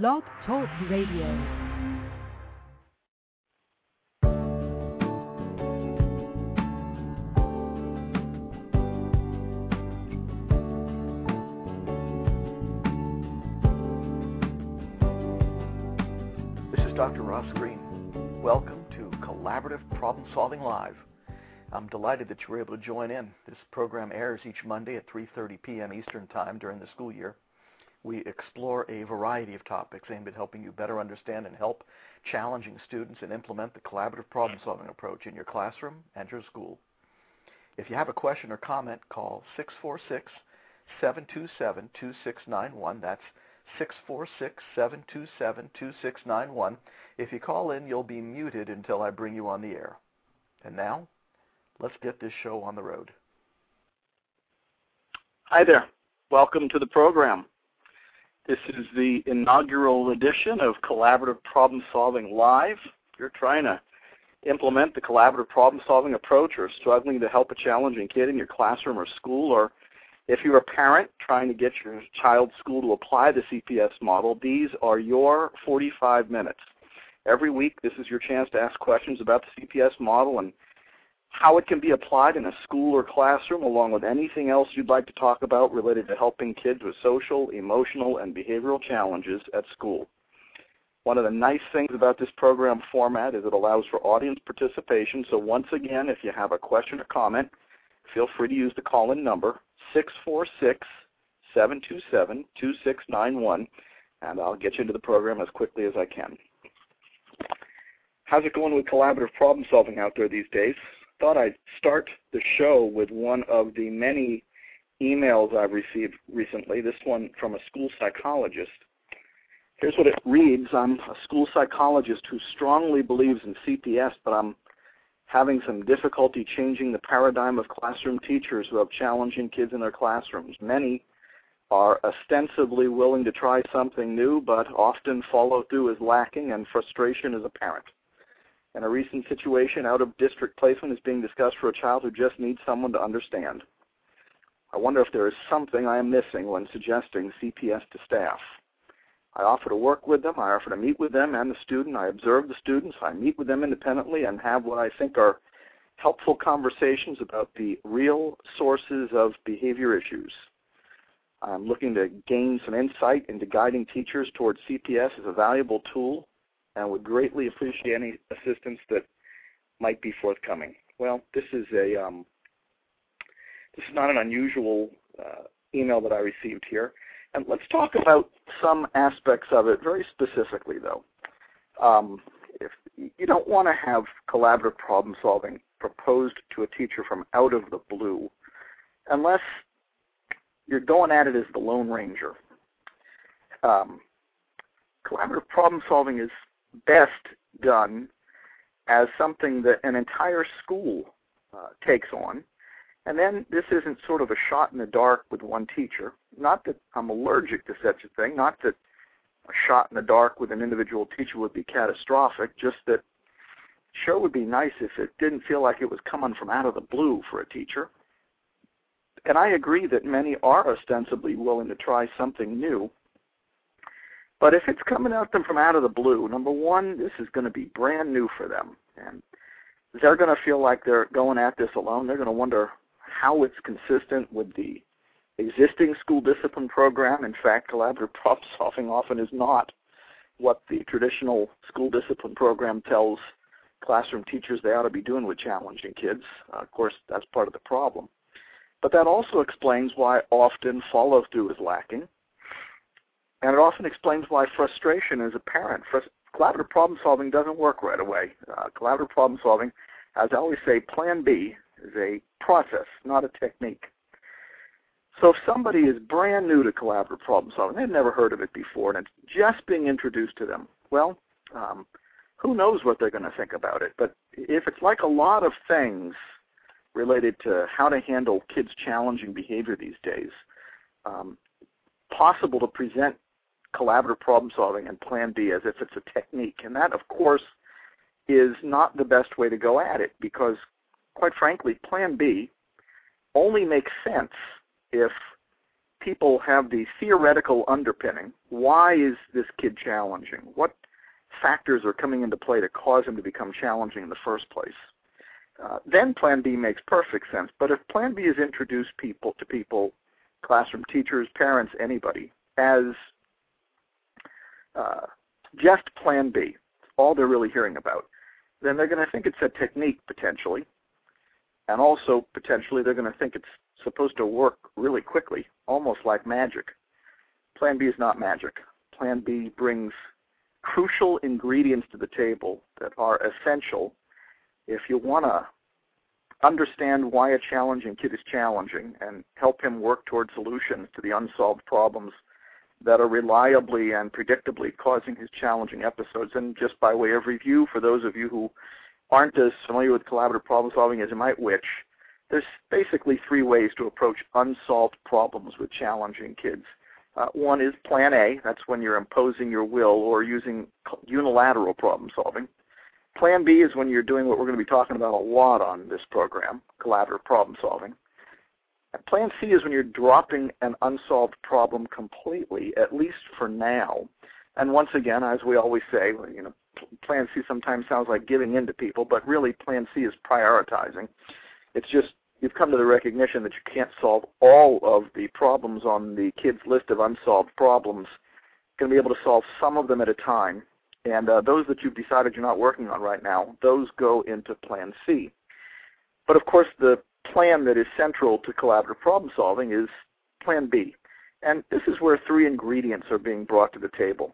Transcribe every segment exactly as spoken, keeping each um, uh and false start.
Blog Talk Radio. Doctor Ross Green. Welcome to Collaborative Problem Solving Live. I'm delighted that you were able to join in. This program airs each Monday at three thirty p.m. Eastern Time during the school year. We explore a variety of topics aimed at helping you better understand and help challenging students and implement the collaborative problem-solving approach in your classroom and your school. If you have a question or comment, call six four six, seven two seven, two six nine one. That's six four six, seven two seven, two six nine one. If you call in, you'll be muted until I bring you on the air. And now, let's get this show on the road. Hi there. Welcome to the program. This is the inaugural edition of Collaborative Problem Solving Live. If you're trying to implement the collaborative problem-solving approach or struggling to help a challenging kid in your classroom or school, or if you're a parent trying to get your child's school to apply the C P S model, these are your forty-five minutes. Every week, this is your chance to ask questions about the C P S model and how it can be applied in a school or classroom, along with anything else you'd like to talk about related to helping kids with social, emotional, and behavioral challenges at school. One of the nice things about this program format is it allows for audience participation. So once again, if you have a question or comment, feel free to use the call-in number, six four six, seven two seven, two six nine one, and I'll get you into the program as quickly as I can. How's it going with collaborative problem solving out there these days? Thought I'd start the show with one of the many emails I've received recently, this one from a school psychologist. Here's what it reads. I'm a school psychologist who strongly believes in C P S, but I'm having some difficulty changing the paradigm of classroom teachers who have challenging kids in their classrooms. Many are ostensibly willing to try something new, but often follow-through is lacking and frustration is apparent. In a recent situation, out-of-district placement is being discussed for a child who just needs someone to understand. I wonder if there is something I am missing when suggesting C P S to staff. I offer to work with them, I offer to meet with them and the student, I observe the students, I meet with them independently and have what I think are helpful conversations about the real sources of behavior issues. I'm looking to gain some insight into guiding teachers towards C P S as a valuable tool and would greatly appreciate any assistance that might be forthcoming. Well, this is a um, this is not an unusual uh, email that I received here. And let's talk about some aspects of it very specifically, though. Um, if you don't want to have collaborative problem solving proposed to a teacher from out of the blue unless you're going at it as the Lone Ranger. Um, collaborative problem solving is best done as something that an entire school uh, takes on. And then this isn't sort of a shot in the dark with one teacher. Not that I'm allergic to such a thing, not that a shot in the dark with an individual teacher would be catastrophic, just that sure would be nice if it didn't feel like it was coming from out of the blue for a teacher. And I agree that many are ostensibly willing to try something new. But if it's coming at them from out of the blue, number one, this is going to be brand new for them. And they're going to feel like they're going at this alone. They're going to wonder how it's consistent with the existing school discipline program. In fact, collaborative problem solving often is not what the traditional school discipline program tells classroom teachers they ought to be doing with challenging kids. Uh, of course, that's part of the problem. But that also explains why often follow-through is lacking. And it often explains why frustration is apparent. Frust- collaborative problem solving doesn't work right away. Uh, collaborative problem solving, as I always say, Plan B is a process, not a technique. So if somebody is brand new to collaborative problem solving, they've never heard of it before, and it's just being introduced to them, well, um, who knows what they're going to think about it. But if it's like a lot of things related to how to handle kids' challenging behavior these days, um, possible to present collaborative problem solving and Plan B as if it's a technique. And that, of course, is not the best way to go at it because, quite frankly, Plan B only makes sense if people have the theoretical underpinning. Why is this kid challenging? What factors are coming into play to cause him to become challenging in the first place? Uh, then Plan B makes perfect sense. But if Plan B is introduced people to people, classroom teachers, parents, anybody, as uh, just Plan B, all they're really hearing about, then they're going to think it's a technique potentially, and also potentially they're going to think it's supposed to work really quickly, almost like magic. Plan B is not magic. Plan B brings crucial ingredients to the table that are essential if you want to understand why a challenging kid is challenging and help him work toward solutions to the unsolved problems that are reliably and predictably causing his challenging episodes. And just by way of review, for those of you who aren't as familiar with collaborative problem solving as you might wish, there's basically three ways to approach unsolved problems with challenging kids. Uh, one is Plan A. That's when you're imposing your will or using unilateral problem solving. Plan B is when you're doing what we're going to be talking about a lot on this program, collaborative problem solving. And Plan C is when you're dropping an unsolved problem completely, at least for now. And once again, as we always say, you know, Plan C sometimes sounds like giving in to people, but really Plan C is prioritizing. It's just you've come to the recognition that you can't solve all of the problems on the kids' list of unsolved problems. You're going to be able to solve some of them at a time. And uh, those that you've decided you're not working on right now, those go into Plan C. But, of course, the plan that is central to collaborative problem solving is Plan B. And this is where three ingredients are being brought to the table.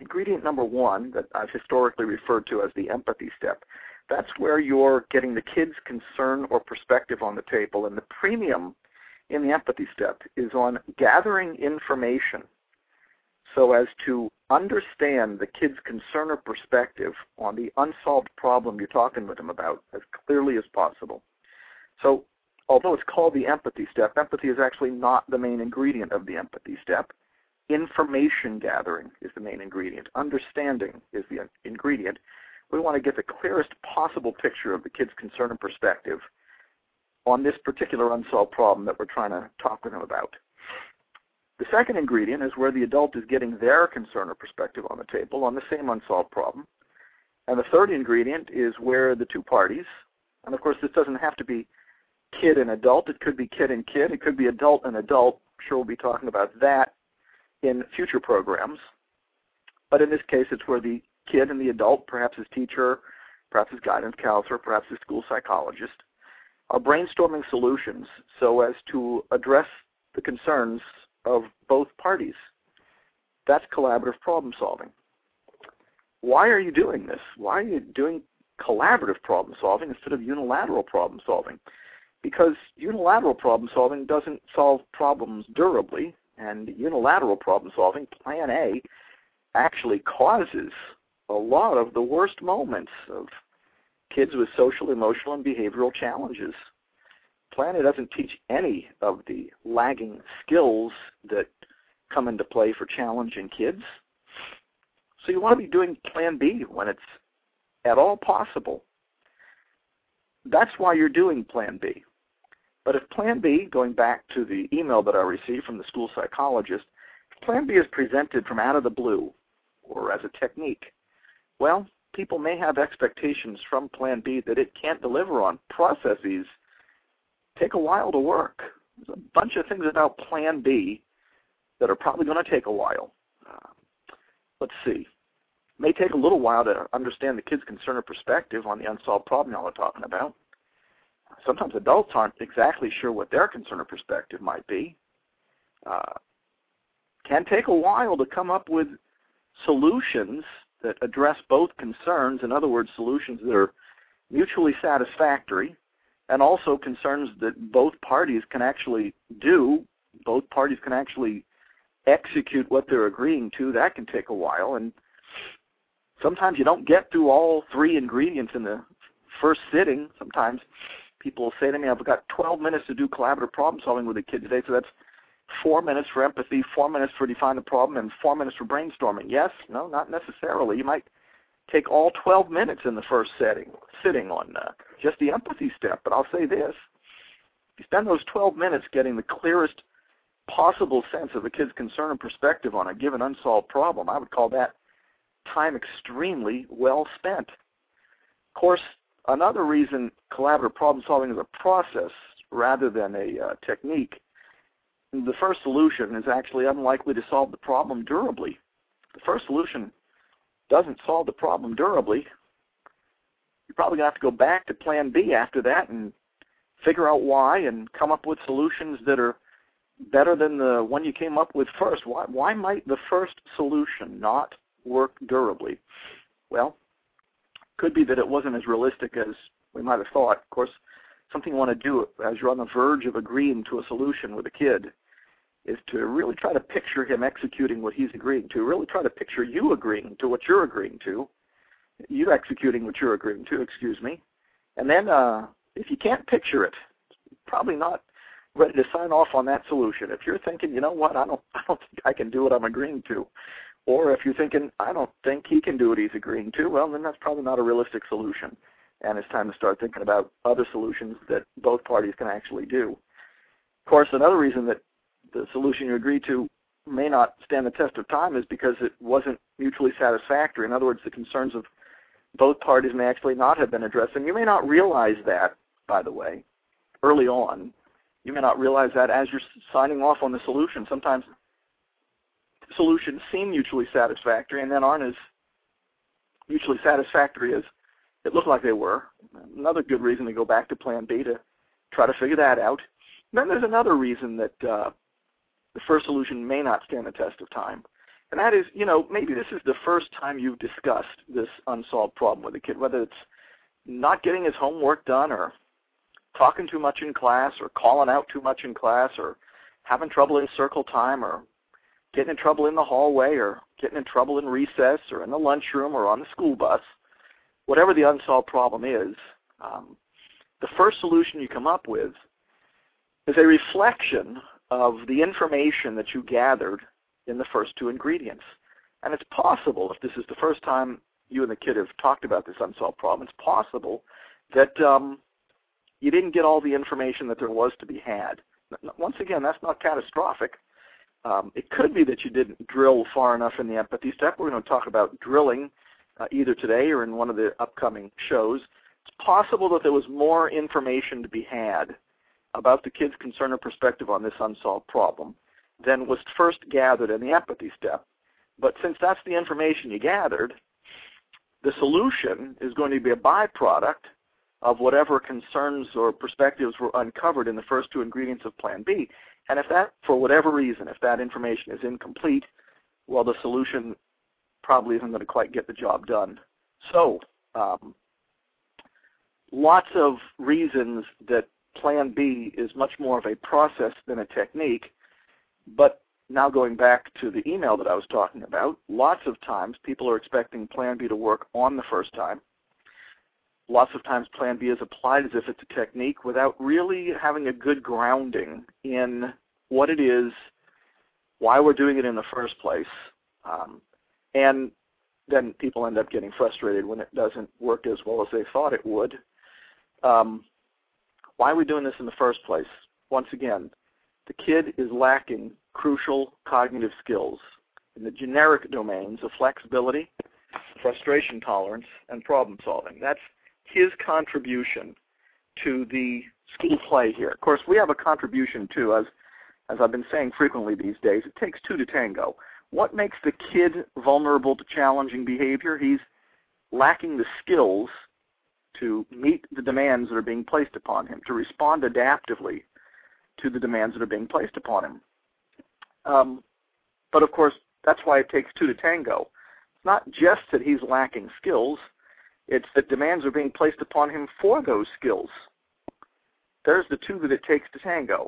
Ingredient number one, that I've historically referred to as the empathy step, that's where you're getting the kid's concern or perspective on the table. And the premium in the empathy step is on gathering information so as to understand the kid's concern or perspective on the unsolved problem you're talking with them about as clearly as possible. So although it's called the empathy step, empathy is actually not the main ingredient of the empathy step. Information gathering is the main ingredient. Understanding is the ingredient. We want to get the clearest possible picture of the kid's concern and perspective on this particular unsolved problem that we're trying to talk with them about. The second ingredient is where the adult is getting their concern or perspective on the table on the same unsolved problem. And the third ingredient is where the two parties, and of course this doesn't have to be kid and adult, it could be kid and kid, it could be adult and adult. I'm sure we'll be talking about that in future programs. But in this case, it's where the kid and the adult, perhaps his teacher, perhaps his guidance counselor, perhaps his school psychologist, are brainstorming solutions so as to address the concerns of both parties. That's collaborative problem solving. Why are you doing this? Why are you doing collaborative problem solving instead of unilateral problem solving? Because unilateral problem solving doesn't solve problems durably, and unilateral problem solving, Plan A, actually causes a lot of the worst moments of kids with social, emotional, and behavioral challenges. Plan A doesn't teach any of the lagging skills that come into play for challenging kids. So you want to be doing Plan B when it's at all possible. That's why you're doing Plan B. But if Plan B, going back to the email that I received from the school psychologist, if Plan B is presented from out of the blue or as a technique, well, people may have expectations from Plan B that it can't deliver on. Processes take a while to work. There's a bunch of things about Plan B that are probably going to take a while. Uh, let's see. It may take a little while to understand the kid's concern or perspective on the unsolved problem y'all are talking about. Sometimes adults aren't exactly sure what their concern or perspective might be. Uh, can take a while to come up with solutions that address both concerns, in other words, solutions that are mutually satisfactory, and also concerns that both parties can actually do, both parties can actually execute what they're agreeing to. That can take a while, and sometimes you don't get through all three ingredients in the first sitting. Sometimes people will say to me, I've got twelve minutes to do collaborative problem solving with a kid today, so that's four minutes for empathy, four minutes for define the problem, and four minutes for brainstorming. Yes, no, not necessarily. You might take all twelve minutes in the first setting, sitting on uh, just the empathy step. But I'll say this. If you spend those twelve minutes getting the clearest possible sense of the kid's concern and perspective on a given unsolved problem, I would call that time extremely well spent. Of course, another reason collaborative problem solving is a process rather than a uh, technique, the first solution is actually unlikely to solve the problem durably. The first solution doesn't solve the problem durably. You're probably going to have to go back to Plan B after that and figure out why and come up with solutions that are better than the one you came up with first. Why, why might the first solution not work durably? Well, could be that it wasn't as realistic as we might have thought. Of course, something you want to do as you're on the verge of agreeing to a solution with a kid is to really try to picture him executing what he's agreeing to, really try to picture you agreeing to what you're agreeing to, you executing what you're agreeing to, excuse me. And then uh, if you can't picture it, probably not ready to sign off on that solution. If you're thinking, you know what, I don't, I don't think I can do what I'm agreeing to, or if you're thinking, I don't think he can do what he's agreeing to, well, then that's probably not a realistic solution. And it's time to start thinking about other solutions that both parties can actually do. Of course, another reason that the solution you agree to may not stand the test of time is because it wasn't mutually satisfactory. In other words, the concerns of both parties may actually not have been addressed. And you may not realize that, by the way, early on. You may not realize that as you're signing off on the solution. Sometimes solutions seem mutually satisfactory and then aren't as mutually satisfactory as it looked like they were. Another good reason to go back to Plan B to try to figure that out. And then there's another reason that uh, the first solution may not stand the test of time. And that is, you know, maybe this is the first time you've discussed this unsolved problem with a kid, whether it's not getting his homework done or talking too much in class or calling out too much in class or having trouble in circle time or getting in trouble in the hallway or getting in trouble in recess or in the lunchroom or on the school bus. Whatever the unsolved problem is, um, the first solution you come up with is a reflection of the information that you gathered in the first two ingredients. And it's possible, if this is the first time you and the kid have talked about this unsolved problem, it's possible that um, you didn't get all the information that there was to be had. Once again, that's not catastrophic. Um, it could be that you didn't drill far enough in the empathy step. We're going to talk about drilling Uh, either today or in one of the upcoming shows. It's possible that there was more information to be had about the kid's concern or perspective on this unsolved problem than was first gathered in the empathy step. But since that's the information you gathered, the solution is going to be a byproduct of whatever concerns or perspectives were uncovered in the first two ingredients of Plan B. And if that, for whatever reason, if that information is incomplete, well, the solution probably isn't going to quite get the job done. So um, lots of reasons that Plan B is much more of a process than a technique. But now going back to the email that I was talking about, lots of times people are expecting Plan B to work on the first time. Lots of times Plan B is applied as if it's a technique without really having a good grounding in what it is, why we're doing it in the first place. Um, And then people end up getting frustrated when it doesn't work as well as they thought it would. Um, why are we doing this in the first place? Once again, the kid is lacking crucial cognitive skills in the generic domains of flexibility, frustration tolerance, and problem solving. That's his contribution to the school play here. Of course, we have a contribution too, as, as I've been saying frequently these days. It takes two to tango. What makes the kid vulnerable to challenging behavior? He's lacking the skills to meet the demands that are being placed upon him, to respond adaptively to the demands that are being placed upon him. Um, but, of course, that's why it takes two to tango. It's not just that he's lacking skills. It's that demands are being placed upon him for those skills. There's the two that it takes to tango.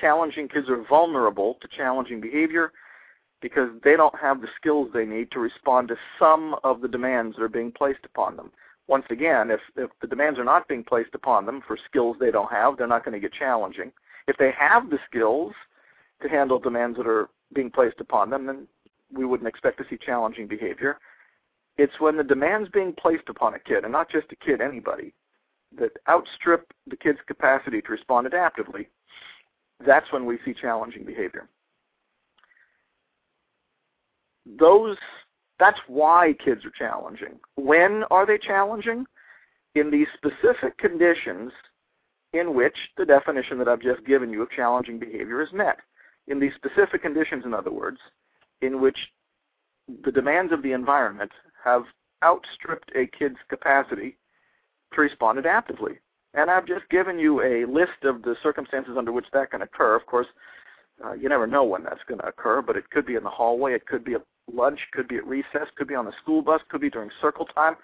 Challenging kids are vulnerable to challenging behavior because they don't have the skills they need to respond to some of the demands that are being placed upon them. Once again, if, if the demands are not being placed upon them for skills they don't have, they're not going to get challenging. If they have the skills to handle demands that are being placed upon them, then we wouldn't expect to see challenging behavior. It's when the demands being placed upon a kid, and not just a kid, anybody, that outstrip the kid's capacity to respond adaptively, that's when we see challenging behavior. Those, that's why kids are challenging. When are they challenging? In these specific conditions in which the definition that I've just given you of challenging behavior is met. In these specific conditions, in other words, in which the demands of the environment have outstripped a kid's capacity to respond adaptively. And I've just given you a list of the circumstances under which that can occur. Of course, uh, you never know when that's going to occur, but it could be in the hallway, it could be at lunch, could be at recess, could be on the school bus, could be during circle time,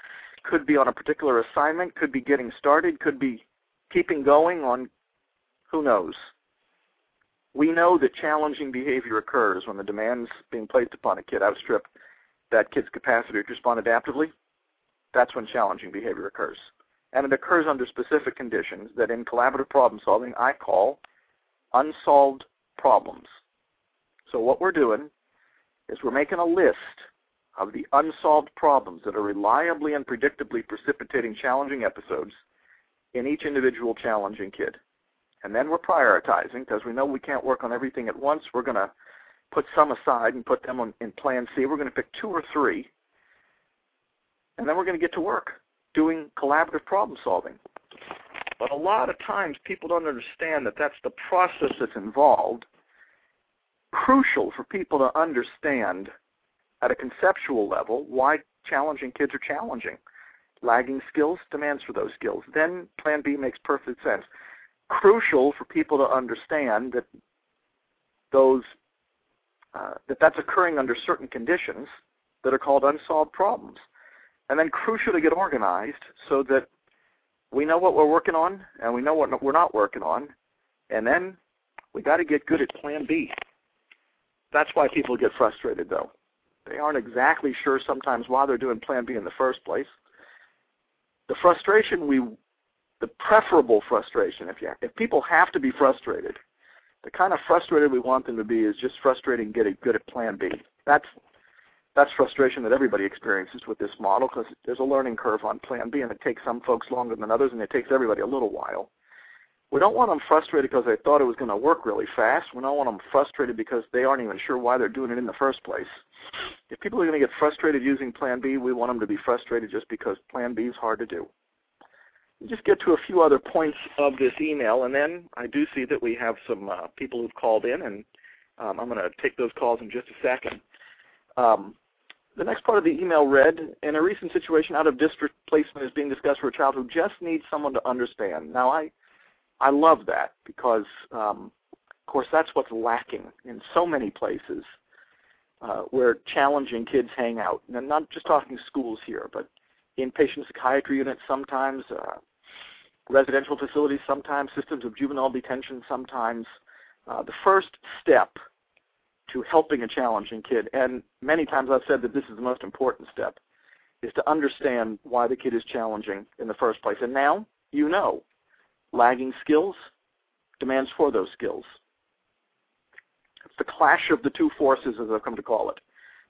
could be on a particular assignment, could be getting started, could be keeping going on who knows. We know that challenging behavior occurs when the demands being placed upon a kid outstrip that kid's capacity to respond adaptively. That's when challenging behavior occurs. And it occurs under specific conditions that in collaborative problem solving I call unsolved problems. So what we're doing is we're making a list of the unsolved problems that are reliably and predictably precipitating challenging episodes in each individual challenging kid. And then we're prioritizing, because we know we can't work on everything at once. We're going to put some aside and put them on, in Plan C. We're going to pick two or three, and then we're going to get to work doing collaborative problem solving. But a lot of times people don't understand that that's the process that's involved. Crucial for people to understand at a conceptual level why challenging kids are challenging. Lagging skills, demands for those skills. Then Plan B makes perfect sense. Crucial for people to understand that those uh, that that's occurring under certain conditions that are called unsolved problems. And then crucial to get organized so that we know what we're working on and we know what we're not working on. And then we got to get good at Plan B. That's why people get frustrated, though. They aren't exactly sure sometimes why they're doing Plan B in the first place. The frustration we The preferable frustration, if, you, if people have to be frustrated, the kind of frustrated we want them to be is just frustrating getting good at Plan B. That's, that's frustration that everybody experiences with this model, because there's a learning curve on Plan B, and it takes some folks longer than others, and it takes everybody a little while. We don't want them frustrated because they thought it was going to work really fast. We don't want them frustrated because they aren't even sure why they're doing it in the first place. If people are going to get frustrated using Plan B, we want them to be frustrated just because Plan B is hard to do. Just get to a few other points of this email, and then I do see that we have some uh, people who've called in, and um, I'm going to take those calls in just a second. Um, the next part of the email read, in a recent situation, out-of-district placement is being discussed for a child who just needs someone to understand. Now, I I love that because, um, of course, that's what's lacking in so many places uh, where challenging kids hang out. And I'm not just talking schools here, but inpatient psychiatry units sometimes, uh, residential facilities sometimes, systems of juvenile detention sometimes. Uh, the first step to helping a challenging kid, and many times I've said that this is the most important step, is to understand why the kid is challenging in the first place. And now you know lagging skills, demands for those skills. It's the clash of the two forces, as I've come to call it.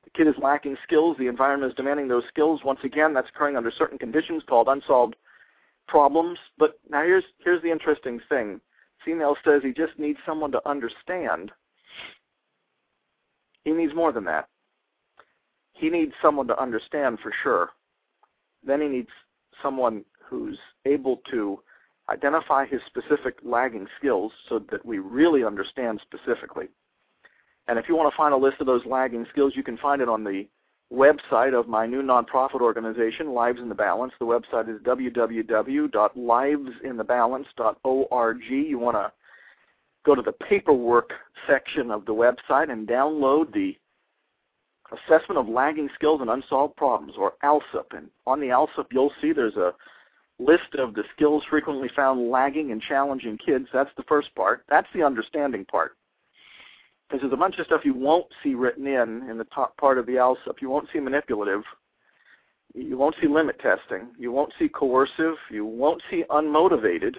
The kid is lacking skills. The environment is demanding those skills. Once again, that's occurring under certain conditions called unsolved problems. But now here's here's the interesting thing. C-Nell says he just needs someone to understand. He needs more than that. He needs someone to understand for sure. Then he needs someone who's able to identify his specific lagging skills so that we really understand specifically. And if you want to find a list of those lagging skills, you can find it on the website of my new nonprofit organization, Lives in the Balance. The website is w w w dot lives in the balance dot org. You want to go to the paperwork section of the website and download the Assessment of Lagging Skills and Unsolved Problems, or ALSIP. And on the ALSIP, you'll see there's a list of the skills frequently found lagging and challenging kids. That's the first part. That's the understanding part. Because there's a bunch of stuff you won't see written in in the top part of the ALSIP. You won't see manipulative. You won't see limit testing. You won't see coercive. You won't see unmotivated.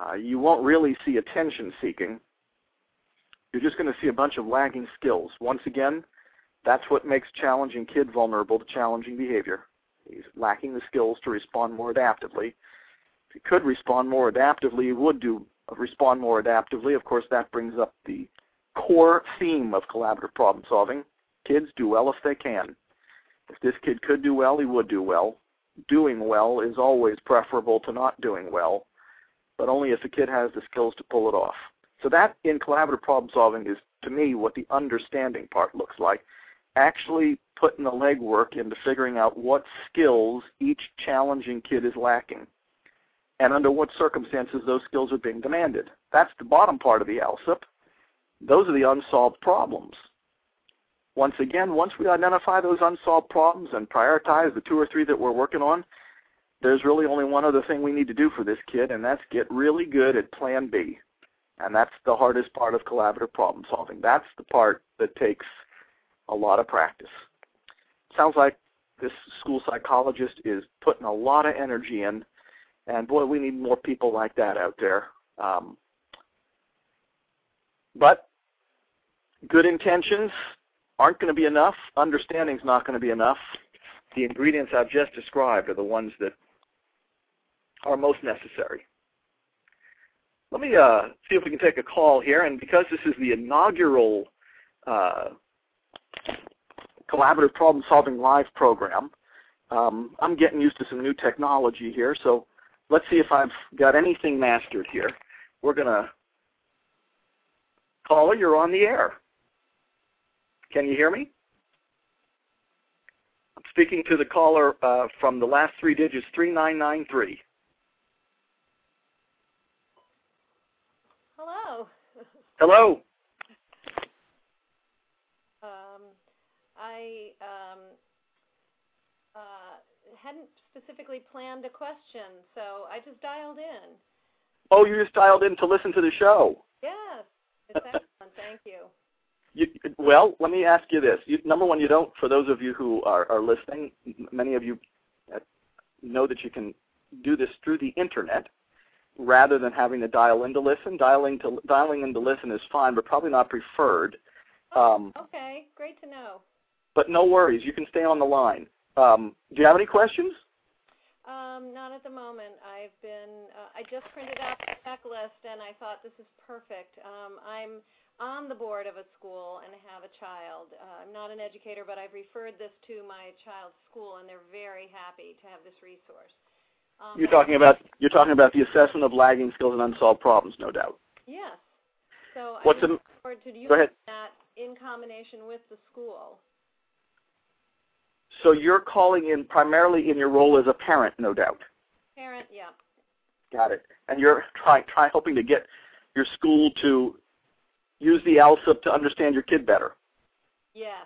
Uh, you won't really see attention seeking. You're just going to see a bunch of lagging skills. Once again, that's what makes challenging kid vulnerable to challenging behavior. He's lacking the skills to respond more adaptively. If he could respond more adaptively, he would do respond more adaptively. Of course, that brings up the core theme of collaborative problem solving. Kids do well if they can. If this kid could do well, he would do well. Doing well is always preferable to not doing well, but only if the kid has the skills to pull it off. So that, in collaborative problem solving, is, to me, what the understanding part looks like. Actually putting the legwork into figuring out what skills each challenging kid is lacking and under what circumstances those skills are being demanded. That's the bottom part of the L S I P. Those are the unsolved problems. Once again, once we identify those unsolved problems and prioritize the two or three that we're working on, there's really only one other thing we need to do for this kid, and that's get really good at Plan B. And that's the hardest part of collaborative problem solving. That's the part that takes a lot of practice. Sounds like this school psychologist is putting a lot of energy in, and boy, we need more people like that out there. Um, but good intentions aren't going to be enough. Understanding's not going to be enough. The ingredients I've just described are the ones that are most necessary. Let me uh, see if we can take a call here. And because this is the inaugural uh, Collaborative Problem Solving Live program, um, I'm getting used to some new technology here. So let's see if I've got anything mastered here. We're going to... Caller, you're on the air. Can you hear me? I'm speaking to the caller uh, from the last three digits, three nine nine three. Hello. Hello. Um, I um, uh, hadn't specifically planned a question, so I just dialed in. Oh, you just dialed in to listen to the show. Yes. It's excellent. Thank you. You, well, let me ask you this. You, number one, you don't, for those of you who are, are listening, many of you know that you can do this through the Internet rather than having to dial in to listen. Dialing, to, dialing in to listen is fine, but probably not preferred. Oh, um, okay, great to know. But no worries. You can stay on the line. Um, do you have any questions? Um, not at the moment. I've been, uh, I just printed out the checklist, and I thought this is perfect. Um, I'm on the board of a school and have a child. Uh, I'm not an educator, but I've referred this to my child's school, and they're very happy to have this resource. Um, you're talking about you're talking about the assessment of lagging skills and unsolved problems, no doubt. Yes. So What's I look the, forward to using that in combination with the school. So you're calling in primarily in your role as a parent, no doubt. Parent, yeah. Got it. And you're trying, try, hoping to get your school to use the L S I P to understand your kid better. Yes.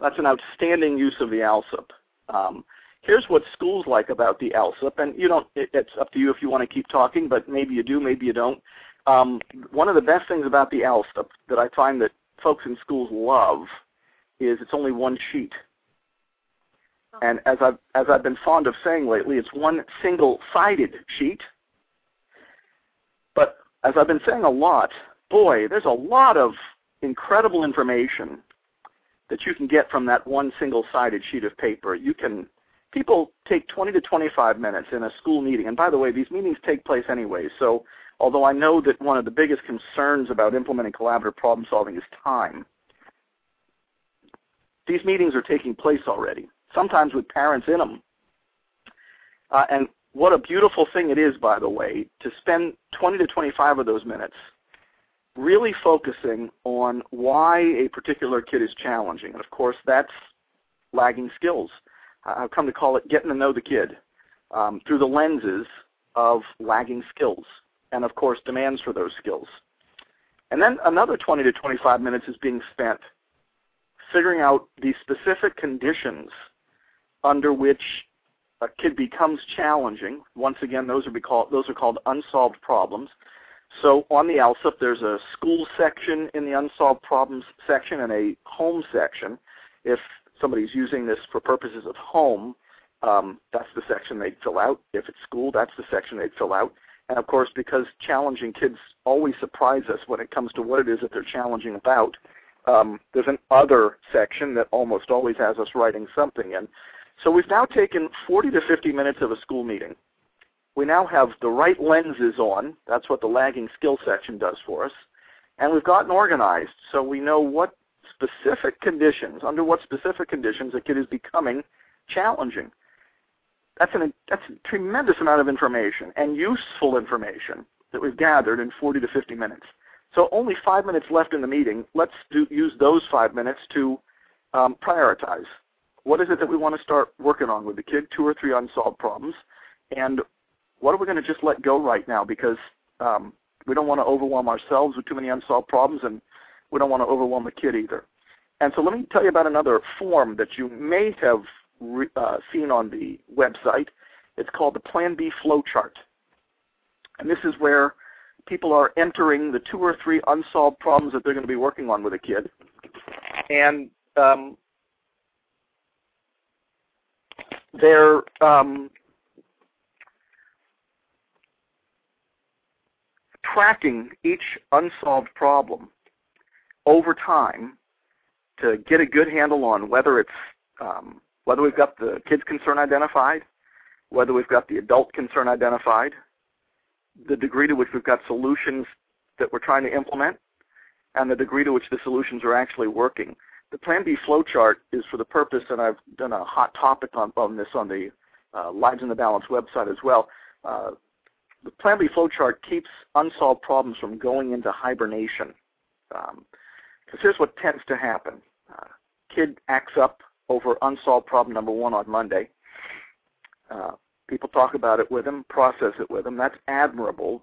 That's an outstanding use of the L S I P. Um, here's what schools like about the L S I P, and you don't. It, it's up to you if you want to keep talking, but maybe you do, maybe you don't. Um, one of the best things about the L S I P that I find that folks in schools love is it's only one sheet. And as I've, as I've been fond of saying lately, it's one single-sided sheet. But as I've been saying a lot, boy, there's a lot of incredible information that you can get from that one single-sided sheet of paper. You can, people take twenty to twenty-five minutes in a school meeting. And by the way, these meetings take place anyway. So although I know that one of the biggest concerns about implementing collaborative problem solving is time, these meetings are taking place already, sometimes with parents in them. Uh, and what a beautiful thing it is, by the way, to spend twenty to twenty-five of those minutes really focusing on why a particular kid is challenging. And, of course, that's lagging skills. I've come to call it getting to know the kid um, through the lenses of lagging skills and, of course, demands for those skills. And then another twenty to twenty-five minutes is being spent figuring out the specific conditions under which a kid becomes challenging. Once again, those are, be called, those are called unsolved problems. So on the L S I P, there's a school section in the unsolved problems section and a home section. If somebody's using this for purposes of home, um, that's the section they'd fill out. If it's school, that's the section they'd fill out. And, of course, because challenging kids always surprise us when it comes to what it is that they're challenging about, Um, there's an other section that almost always has us writing something in. So we've now taken forty to fifty minutes of a school meeting We now have the right lenses on. That's what the lagging skill section does for us. And we've gotten organized, so we know what specific conditions, under what specific conditions a kid is becoming challenging. That's, an, that's a tremendous amount of information and useful information that we've gathered in forty to fifty minutes. So only five minutes left in the meeting. Let's do, use those five minutes to um, prioritize. What is it that we want to start working on with the kid? Two or three unsolved problems. And what are we going to just let go right now? Because um, we don't want to overwhelm ourselves with too many unsolved problems, and we don't want to overwhelm the kid either. And so let me tell you about another form that you may have re- uh, seen on the website. It's called the Plan B flowchart. And this is where people are entering the two or three unsolved problems that they're going to be working on with a kid. And um, they're... Um, tracking each unsolved problem over time to get a good handle on whether it's um, whether we've got the kid's concern identified, whether we've got the adult concern identified, the degree to which we've got solutions that we're trying to implement, and the degree to which the solutions are actually working. The Plan B flowchart is for the purpose, and I've done a hot topic on, on this on the uh, Lives in the Balance website as well. Uh, The Plan B flowchart keeps unsolved problems from going into hibernation. Because um, here's what tends to happen. Uh, kid acts up over unsolved problem number one on Monday. Uh, people talk about it with him, process it with him. That's admirable.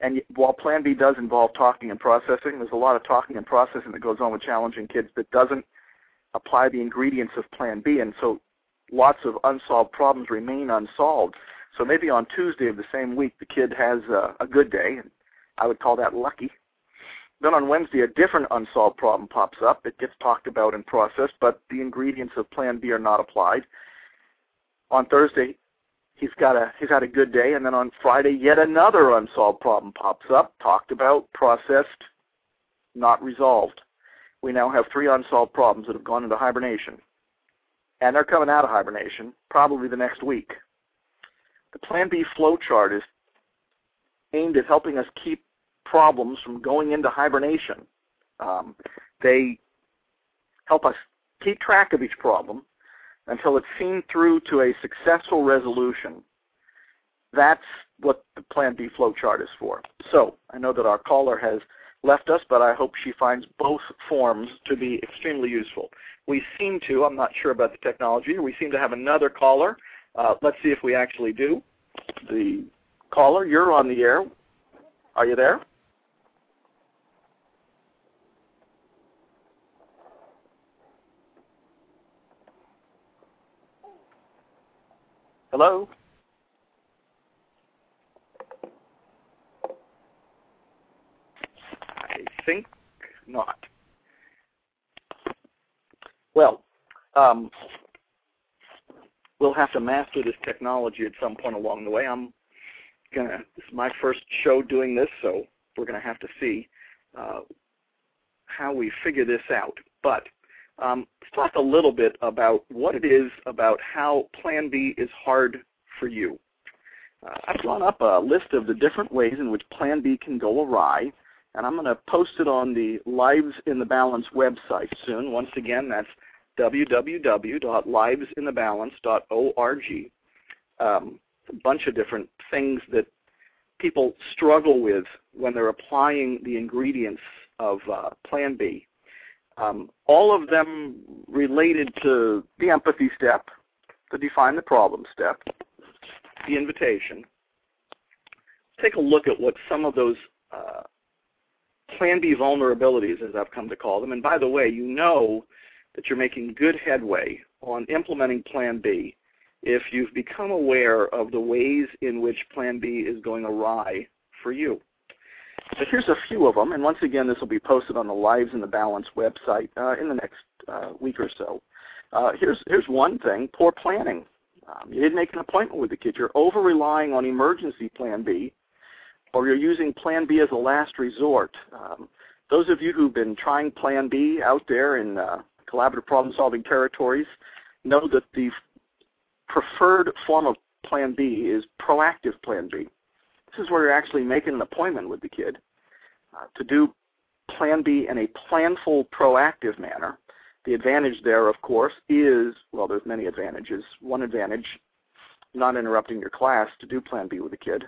And while Plan B does involve talking and processing, there's a lot of talking and processing that goes on with challenging kids that doesn't apply the ingredients of Plan B. And so lots of unsolved problems remain unsolved. So maybe on Tuesday of the same week, the kid has a, a good day, and I would call that lucky. Then on Wednesday, a different unsolved problem pops up. It gets talked about and processed, but the ingredients of Plan B are not applied. On Thursday, he's got a he's had a good day, and then on Friday, yet another unsolved problem pops up, talked about, processed, not resolved. We now have three unsolved problems that have gone into hibernation, and they're coming out of hibernation probably the next week. The Plan B flowchart is aimed at helping us keep problems from going into hibernation. Um, they help us keep track of each problem until it's seen through to a successful resolution. That's what the Plan B flowchart is for. So I know that our caller has left us, but I hope she finds both forms to be extremely useful. We seem to, I'm not sure about the technology, we seem to have another caller. Uh, let's see if we actually do. The caller, you're on the air. Are you there? Hello? I think not. Well, um... we'll have to master this technology at some point along the way. I'm gonna. This is my first show doing this, so we're gonna have to see uh, how we figure this out. But um, let's talk a little bit about what it is about how Plan B is hard for you. Uh, I've drawn up a list of the different ways in which Plan B can go awry, and I'm gonna post it on the Lives in the Balance website soon. Once again, that's w w w dot lives in the balance dot org. Um, a bunch of different things that people struggle with when they're applying the ingredients of uh, Plan B. Um, all of them related to the empathy step, the define the problem step, the invitation. Take a look at what some of those uh, Plan B vulnerabilities, as I've come to call them, and by the way, you know that you're making good headway on implementing Plan B if you've become aware of the ways in which Plan B is going awry for you. So here's a few of them, and once again, this will be posted on the Lives in the Balance website uh, in the next uh, week or so. Uh, here's, here's one thing, poor planning. Um, you didn't make an appointment with the kid. You're over-relying on emergency Plan B, or you're using Plan B as a last resort. Um, those of you who've been trying Plan B out there in uh, collaborative problem-solving territories know that the preferred form of Plan B is proactive Plan B. This is where you're actually making an appointment with the kid uh, to do Plan B in a planful, proactive manner. The advantage there, of course, is, well, there's many advantages. One advantage, not interrupting your class to do Plan B with the kid.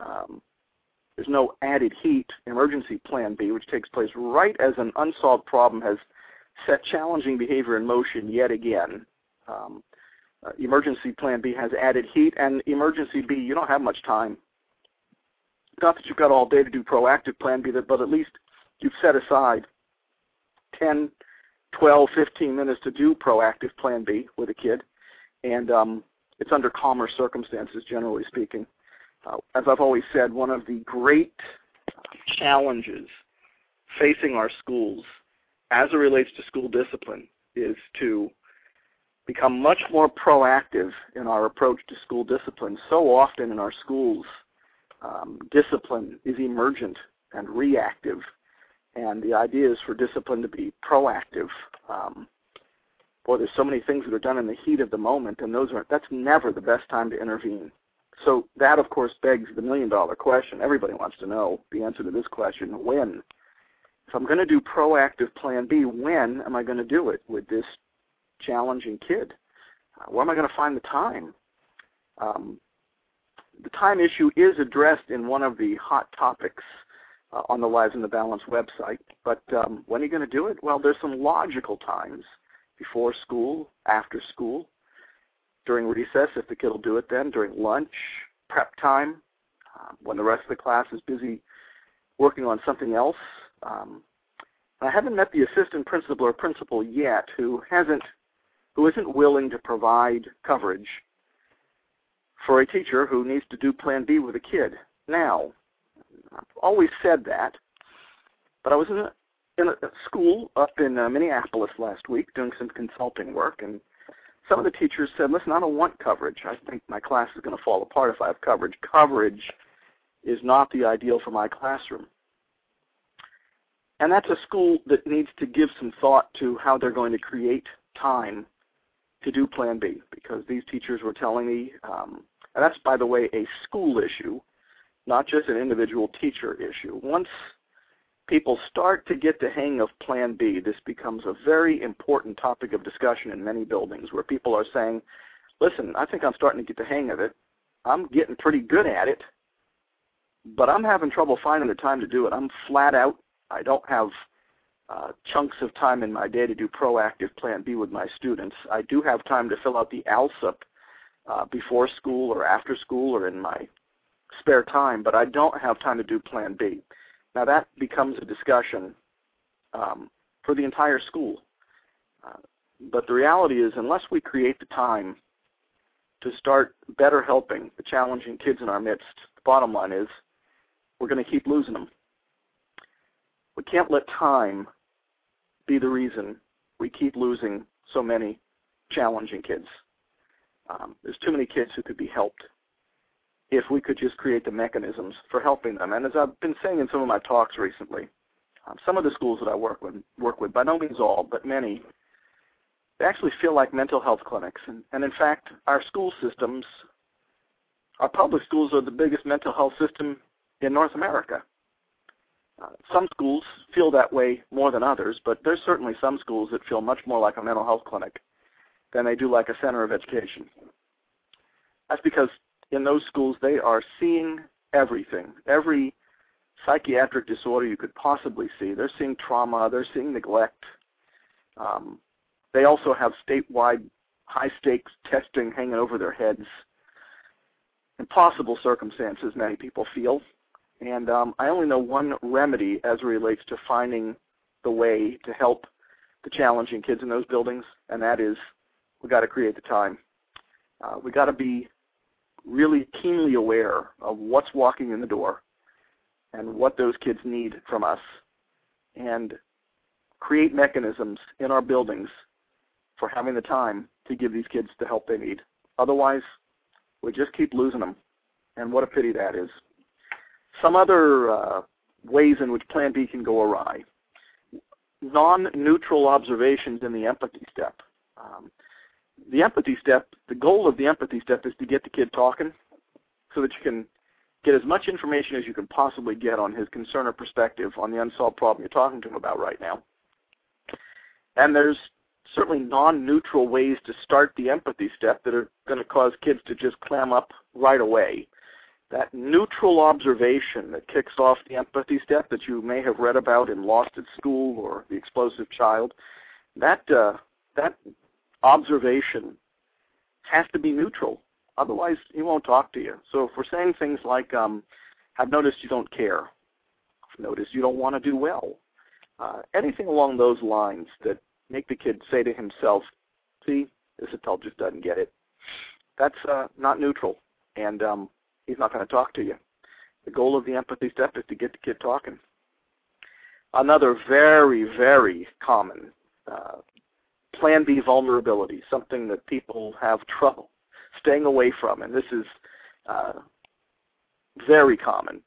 Um, there's no added heat, emergency Plan B, which takes place right as an unsolved problem has set challenging behavior in motion yet again. Um, uh, emergency Plan B has added heat, and emergency B, you don't have much time. Not that you've got all day to do proactive Plan B, but at least you've set aside ten, twelve, fifteen minutes to do proactive Plan B with a kid, and um, it's under calmer circumstances, generally speaking. Uh, as I've always said, one of the great challenges facing our schools as it relates to school discipline is to become much more proactive in our approach to school discipline. So often in our schools, um, discipline is emergent and reactive. And the idea is for discipline to be proactive. Um, boy, there's so many things that are done in the heat of the moment, and those are that's never the best time to intervene. So that, of course, begs the million-dollar question. Everybody wants to know the answer to this question: when? If I'm going to do proactive Plan B, when am I going to do it with this challenging kid? Where am I going to find the time? Um, the time issue is addressed in one of the hot topics Uh, on the Lives in the Balance website, but um, when are you going to do it? Well, there's some logical times: before school, after school, during recess, if the kid will do it then, during lunch, prep time, uh, when the rest of the class is busy working on something else. Um, I haven't met the assistant principal or principal yet who hasn't, who isn't willing to provide coverage for a teacher who needs to do Plan B with a kid now. I've always said that, but I was in a, in a school up in uh, Minneapolis last week doing some consulting work, and some of the teachers said, listen, I don't want coverage. I think my class is going to fall apart if I have coverage. Coverage is not the ideal for my classroom. And that's a school that needs to give some thought to how they're going to create time to do Plan B, because these teachers were telling me, um, and that's, by the way, a school issue, not just an individual teacher issue. Once people start to get the hang of Plan B, this becomes a very important topic of discussion in many buildings, where people are saying, listen, I think I'm starting to get the hang of it. I'm getting pretty good at it, but I'm having trouble finding the time to do it. I'm flat out. I don't have uh, chunks of time in my day to do proactive Plan B with my students. I do have time to fill out the ALSIP uh, before school or after school or in my spare time, but I don't have time to do Plan B. Now that becomes a discussion um, for the entire school. Uh, but the reality is, unless we create the time to start better helping the challenging kids in our midst, the bottom line is we're going to keep losing them. We can't let time be the reason we keep losing so many challenging kids. Um, there's too many kids who could be helped if we could just create the mechanisms for helping them. And as I've been saying in some of my talks recently, um, some of the schools that I work with, work with, by no means all, but many, they actually feel like mental health clinics. And, and in fact, our school systems, our public schools are the biggest mental health system in North America. Uh, some schools feel that way more than others, but there's certainly some schools that feel much more like a mental health clinic than they do like a center of education. That's because in those schools, they are seeing everything, every psychiatric disorder you could possibly see. They're seeing trauma. They're seeing neglect. Um, they also have statewide high-stakes testing hanging over their heads. Impossible circumstances, many people feel. And um, I only know one remedy as it relates to finding the way to help the challenging kids in those buildings, and that is we've got to create the time. Uh, we've got to be really keenly aware of what's walking in the door and what those kids need from us, and create mechanisms in our buildings for having the time to give these kids the help they need. Otherwise, we just keep losing them, and what a pity that is. Some other uh, ways in which Plan B can go awry: non-neutral observations in the empathy step. Um, the empathy step, the goal of the empathy step is to get the kid talking so that you can get as much information as you can possibly get on his concern or perspective on the unsolved problem you're talking to him about right now. And there's certainly non-neutral ways to start the empathy step that are going to cause kids to just clam up right away. That neutral observation that kicks off the empathy step that you may have read about in Lost at School or The Explosive Child, that uh, that observation has to be neutral. Otherwise, he won't talk to you. So if we're saying things like, um, I've noticed you don't care, I've noticed you don't want to do well, uh, anything along those lines that make the kid say to himself, see, this adult just doesn't get it, that's uh, not neutral, and um, he's not going to talk to you. The goal of the empathy step is to get the kid talking. Another very, very common uh, Plan B vulnerability, something that people have trouble staying away from, and this is uh, very common,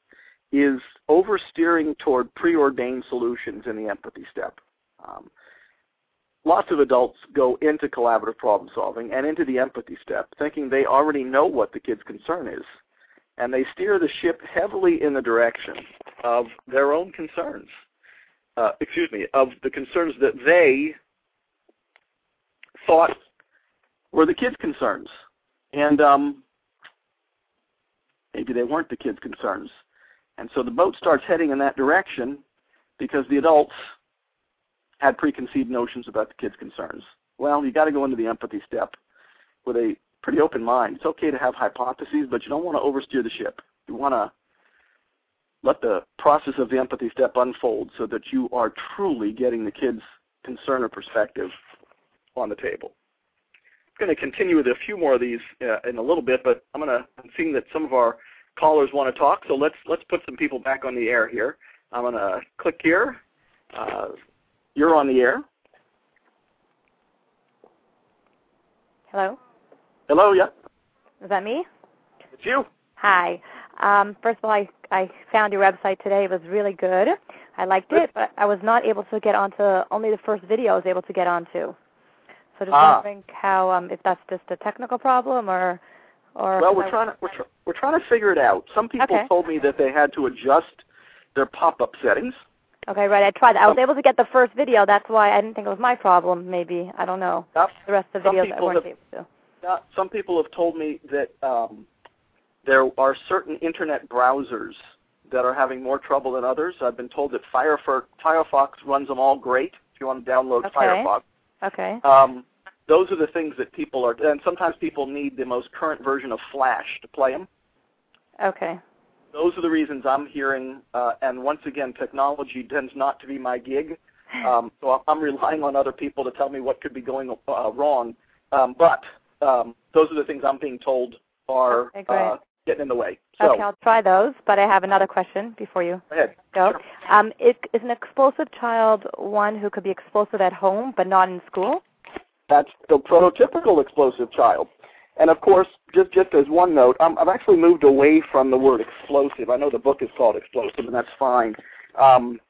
is oversteering toward preordained solutions in the empathy step. Um, lots of adults go into collaborative problem solving and into the empathy step thinking they already know what the kid's concern is, and they steer the ship heavily in the direction of their own concerns, uh, excuse me, of the concerns that they thought were the kid's concerns. And um, maybe they weren't the kid's concerns. And so the boat starts heading in that direction because the adults had preconceived notions about the kid's concerns. Well, you got to go into the empathy step with a pretty open mind. It's okay to have hypotheses, but you don't want to oversteer the ship. You want to let the process of the empathy step unfold so that you are truly getting the kid's concern or perspective on the table. Going to continue with a few more of these uh, in a little bit, but I'm going to, I'm seeing that some of our callers want to talk, so let's let's put some people back on the air here. I'm going to click here. Uh, you're on the air. Hello? Hello, yeah. Is that me? It's you. Hi. Um, first of all, I, I found your website today. It was really good. I liked it, but I was not able to get onto, only the first video I was able to get onto. So just ah. wondering how um, if that's just a technical problem or, or well, we're trying to we're, tr- we're trying to figure it out. Some people okay. told me that they had to adjust their pop-up settings. Okay, right. I tried. I was um, able to get the first video. That's why I didn't think it was my problem. Maybe I don't know. Uh, the rest of the videos I weren't have, able to. Uh, some people have told me that um, there are certain internet browsers that are having more trouble than others. I've been told that Firef- Firefox runs them all great. If you want to download okay. Firefox. Okay. Um, those are the things that people are, and sometimes people need the most current version of Flash to play them. Okay. Those are the reasons I'm hearing, uh, and once again, technology tends not to be my gig, um, so I'm relying on other people to tell me what could be going uh, wrong, um, but um, those are the things I'm being told are okay, uh, getting in the way. So, okay, I'll try those, but I have another question before you go. Ahead. go. Sure. Um, is, is an explosive child one who could be explosive at home but not in school? That's the prototypical explosive child. And, of course, just, just as one note, um, I've actually moved away from the word explosive. I know the book is called Explosive, and that's fine. Um,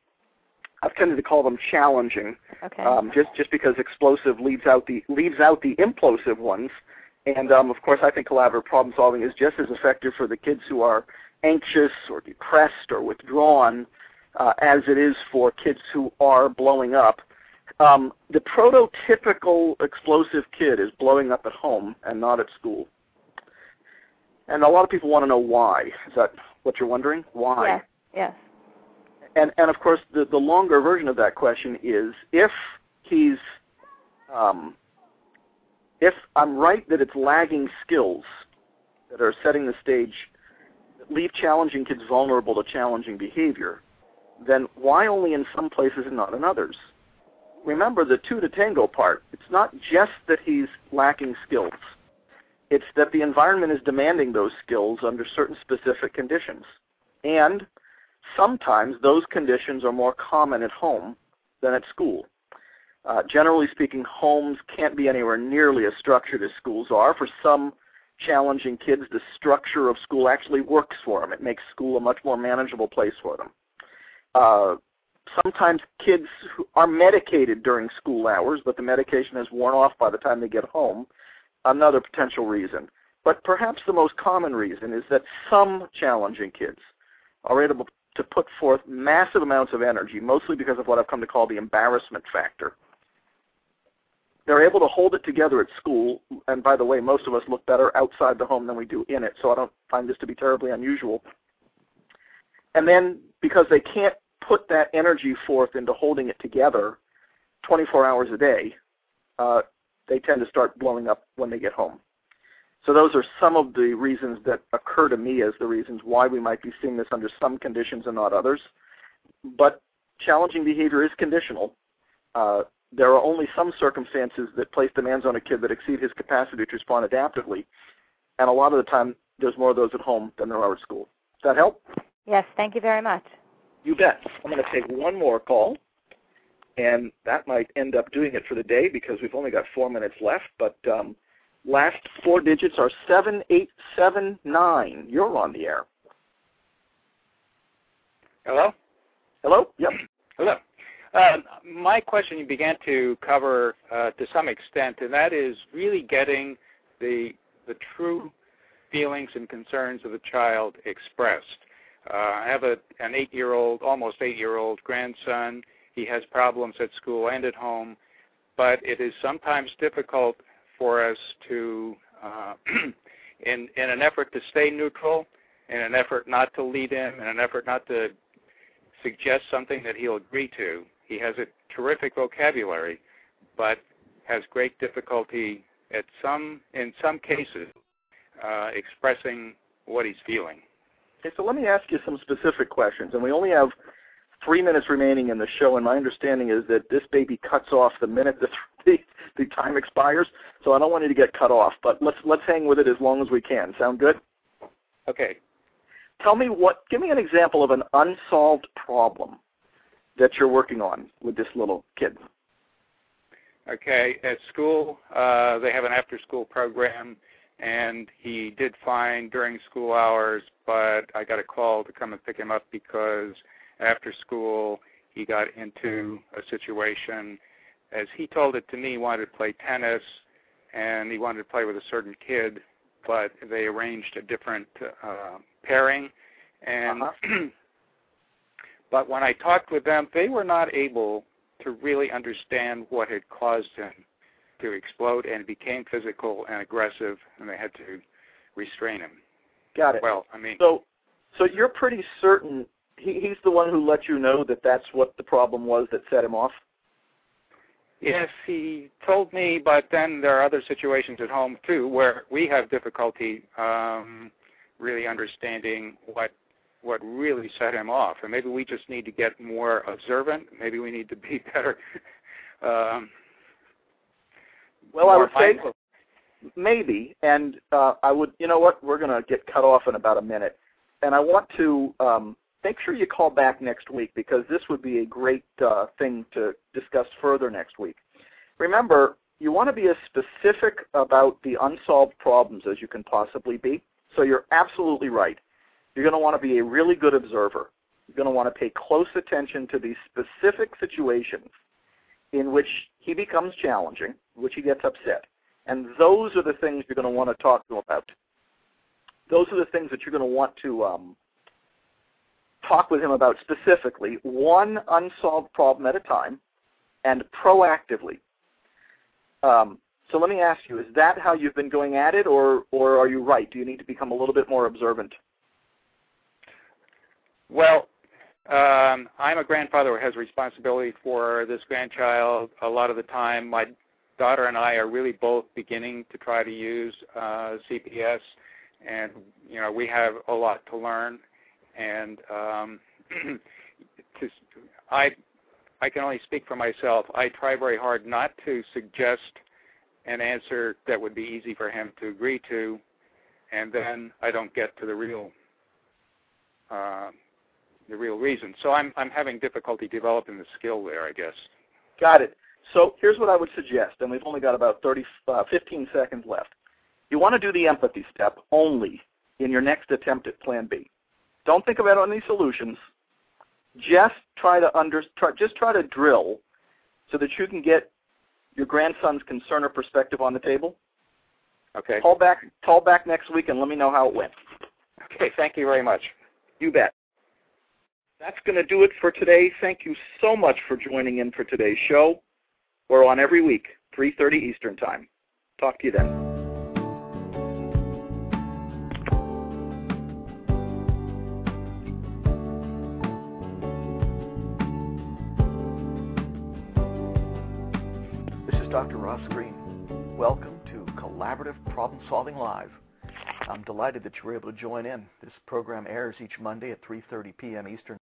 I've tended to call them challenging, okay. um, just, just because explosive leaves out the, leaves out the implosive ones. And, um, of course, I think collaborative problem solving is just as effective for the kids who are anxious or depressed or withdrawn uh, as it is for kids who are blowing up. Um, the prototypical explosive kid is blowing up at home and not at school. And a lot of people want to know why. Is that what you're wondering? Why? Yes. Yeah. Yeah. And, and, of course, the, the longer version of that question is if he's um, – if I'm right that it's lagging skills that are setting the stage that leave challenging kids vulnerable to challenging behavior, then why only in some places and not in others? Remember the two to tango part. It's not just that he's lacking skills. It's that the environment is demanding those skills under certain specific conditions. And sometimes those conditions are more common at home than at school. Uh, generally speaking, homes can't be anywhere nearly as structured as schools are. For some challenging kids, the structure of school actually works for them. It makes school a much more manageable place for them. Uh, Sometimes kids are medicated during school hours, but the medication has worn off by the time they get home. Another potential reason. But perhaps the most common reason is that some challenging kids are able to put forth massive amounts of energy, mostly because of what I've come to call the embarrassment factor. They're able to hold it together at school, and by the way, most of us look better outside the home than we do in it, so I don't find this to be terribly unusual. And then because they can't put that energy forth into holding it together twenty-four hours a day, uh, they tend to start blowing up when they get home. So those are some of the reasons that occur to me as the reasons why we might be seeing this under some conditions and not others. But challenging behavior is conditional. Uh, there are only some circumstances that place demands on a kid that exceed his capacity to respond adaptively. And a lot of the time, there's more of those at home than there are at school. Does that help? Yes, thank you very much. You bet. I'm going to take one more call. And that might end up doing it for the day because we've only got four minutes left. But um, last four digits are seven eight seven nine. You're on the air. Hello? Hello? Yep. Hello. Uh, my question you began to cover uh, to some extent, and that is really getting the, the true feelings and concerns of the child expressed. Uh, I have a, an eight-year-old, almost eight-year-old grandson. He has problems at school and at home, but it is sometimes difficult for us to, uh, in, in an effort to stay neutral, in an effort not to lead him, in an effort not to suggest something that he'll agree to. He has a terrific vocabulary, but has great difficulty at some, in some cases, uh, expressing what he's feeling. Okay, so let me ask you some specific questions, and we only have three minutes remaining in the show, and my understanding is that this baby cuts off the minute the, the, the time expires, so I don't want you to get cut off, but let's let's hang with it as long as we can. Sound good? Okay. Tell me what, give me an example of an unsolved problem that you're working on with this little kid. Okay. At school, uh, they have an after-school program, and he did fine during school hours, but I got a call to come and pick him up because after school, he got into a situation, as he told it to me, he wanted to play tennis, and he wanted to play with a certain kid, but they arranged a different uh, pairing. And uh-huh. But when I talked with them, they were not able to really understand what had caused him to explode and became physical and aggressive, and they had to restrain him. Got it. Well, I mean, so, so you're pretty certain He, he's the one who let you know that that's what the problem was that set him off? Yes, he told me, but then there are other situations at home, too, where we have difficulty um, really understanding what what really set him off. And maybe we just need to get more observant. Maybe we need to be better. um, well, I would mindful. say maybe, and uh, I would, you know what, we're going to get cut off in about a minute. And I want to... Um, Make sure you call back next week because this would be a great uh, thing to discuss further next week. Remember, you want to be as specific about the unsolved problems as you can possibly be. So you're absolutely right. You're going to want to be a really good observer. You're going to want to pay close attention to these specific situations in which he becomes challenging, which he gets upset. And those are the things you're going to want to talk to him about. Those are the things that you're going to want to... Um, talk with him about specifically, one unsolved problem at a time, and proactively. Um, so let me ask you, is that how you've been going at it, or, or are you right? Do you need to become a little bit more observant? Well, um, I'm a grandfather who has responsibility for this grandchild a lot of the time. My daughter and I are really both beginning to try to use uh, C P S, and you know we have a lot to learn. And um, to, I, I can only speak for myself. I try very hard not to suggest an answer that would be easy for him to agree to, and then I don't get to the real, uh, the real reason. So I'm I'm having difficulty developing the skill there, I guess. Got it. So here's what I would suggest, and we've only got about thirty, uh, fifteen seconds left. You want to do the empathy step only in your next attempt at Plan B. Don't think about any solutions. just try to under, try, just try to drill so that you can get your grandson's concern or perspective on the table. Okay. Call back, call back next week and let me know how it went. Okay, thank you very much. You bet. That's going to do it for today. Thank you so much for joining in for today's show. We're on every week, three thirty Eastern Time. Talk to you then. This is Doctor Ross Green. Welcome to Collaborative Problem Solving Live. I'm delighted that you were able to join in. This program airs each Monday at three thirty p.m. Eastern.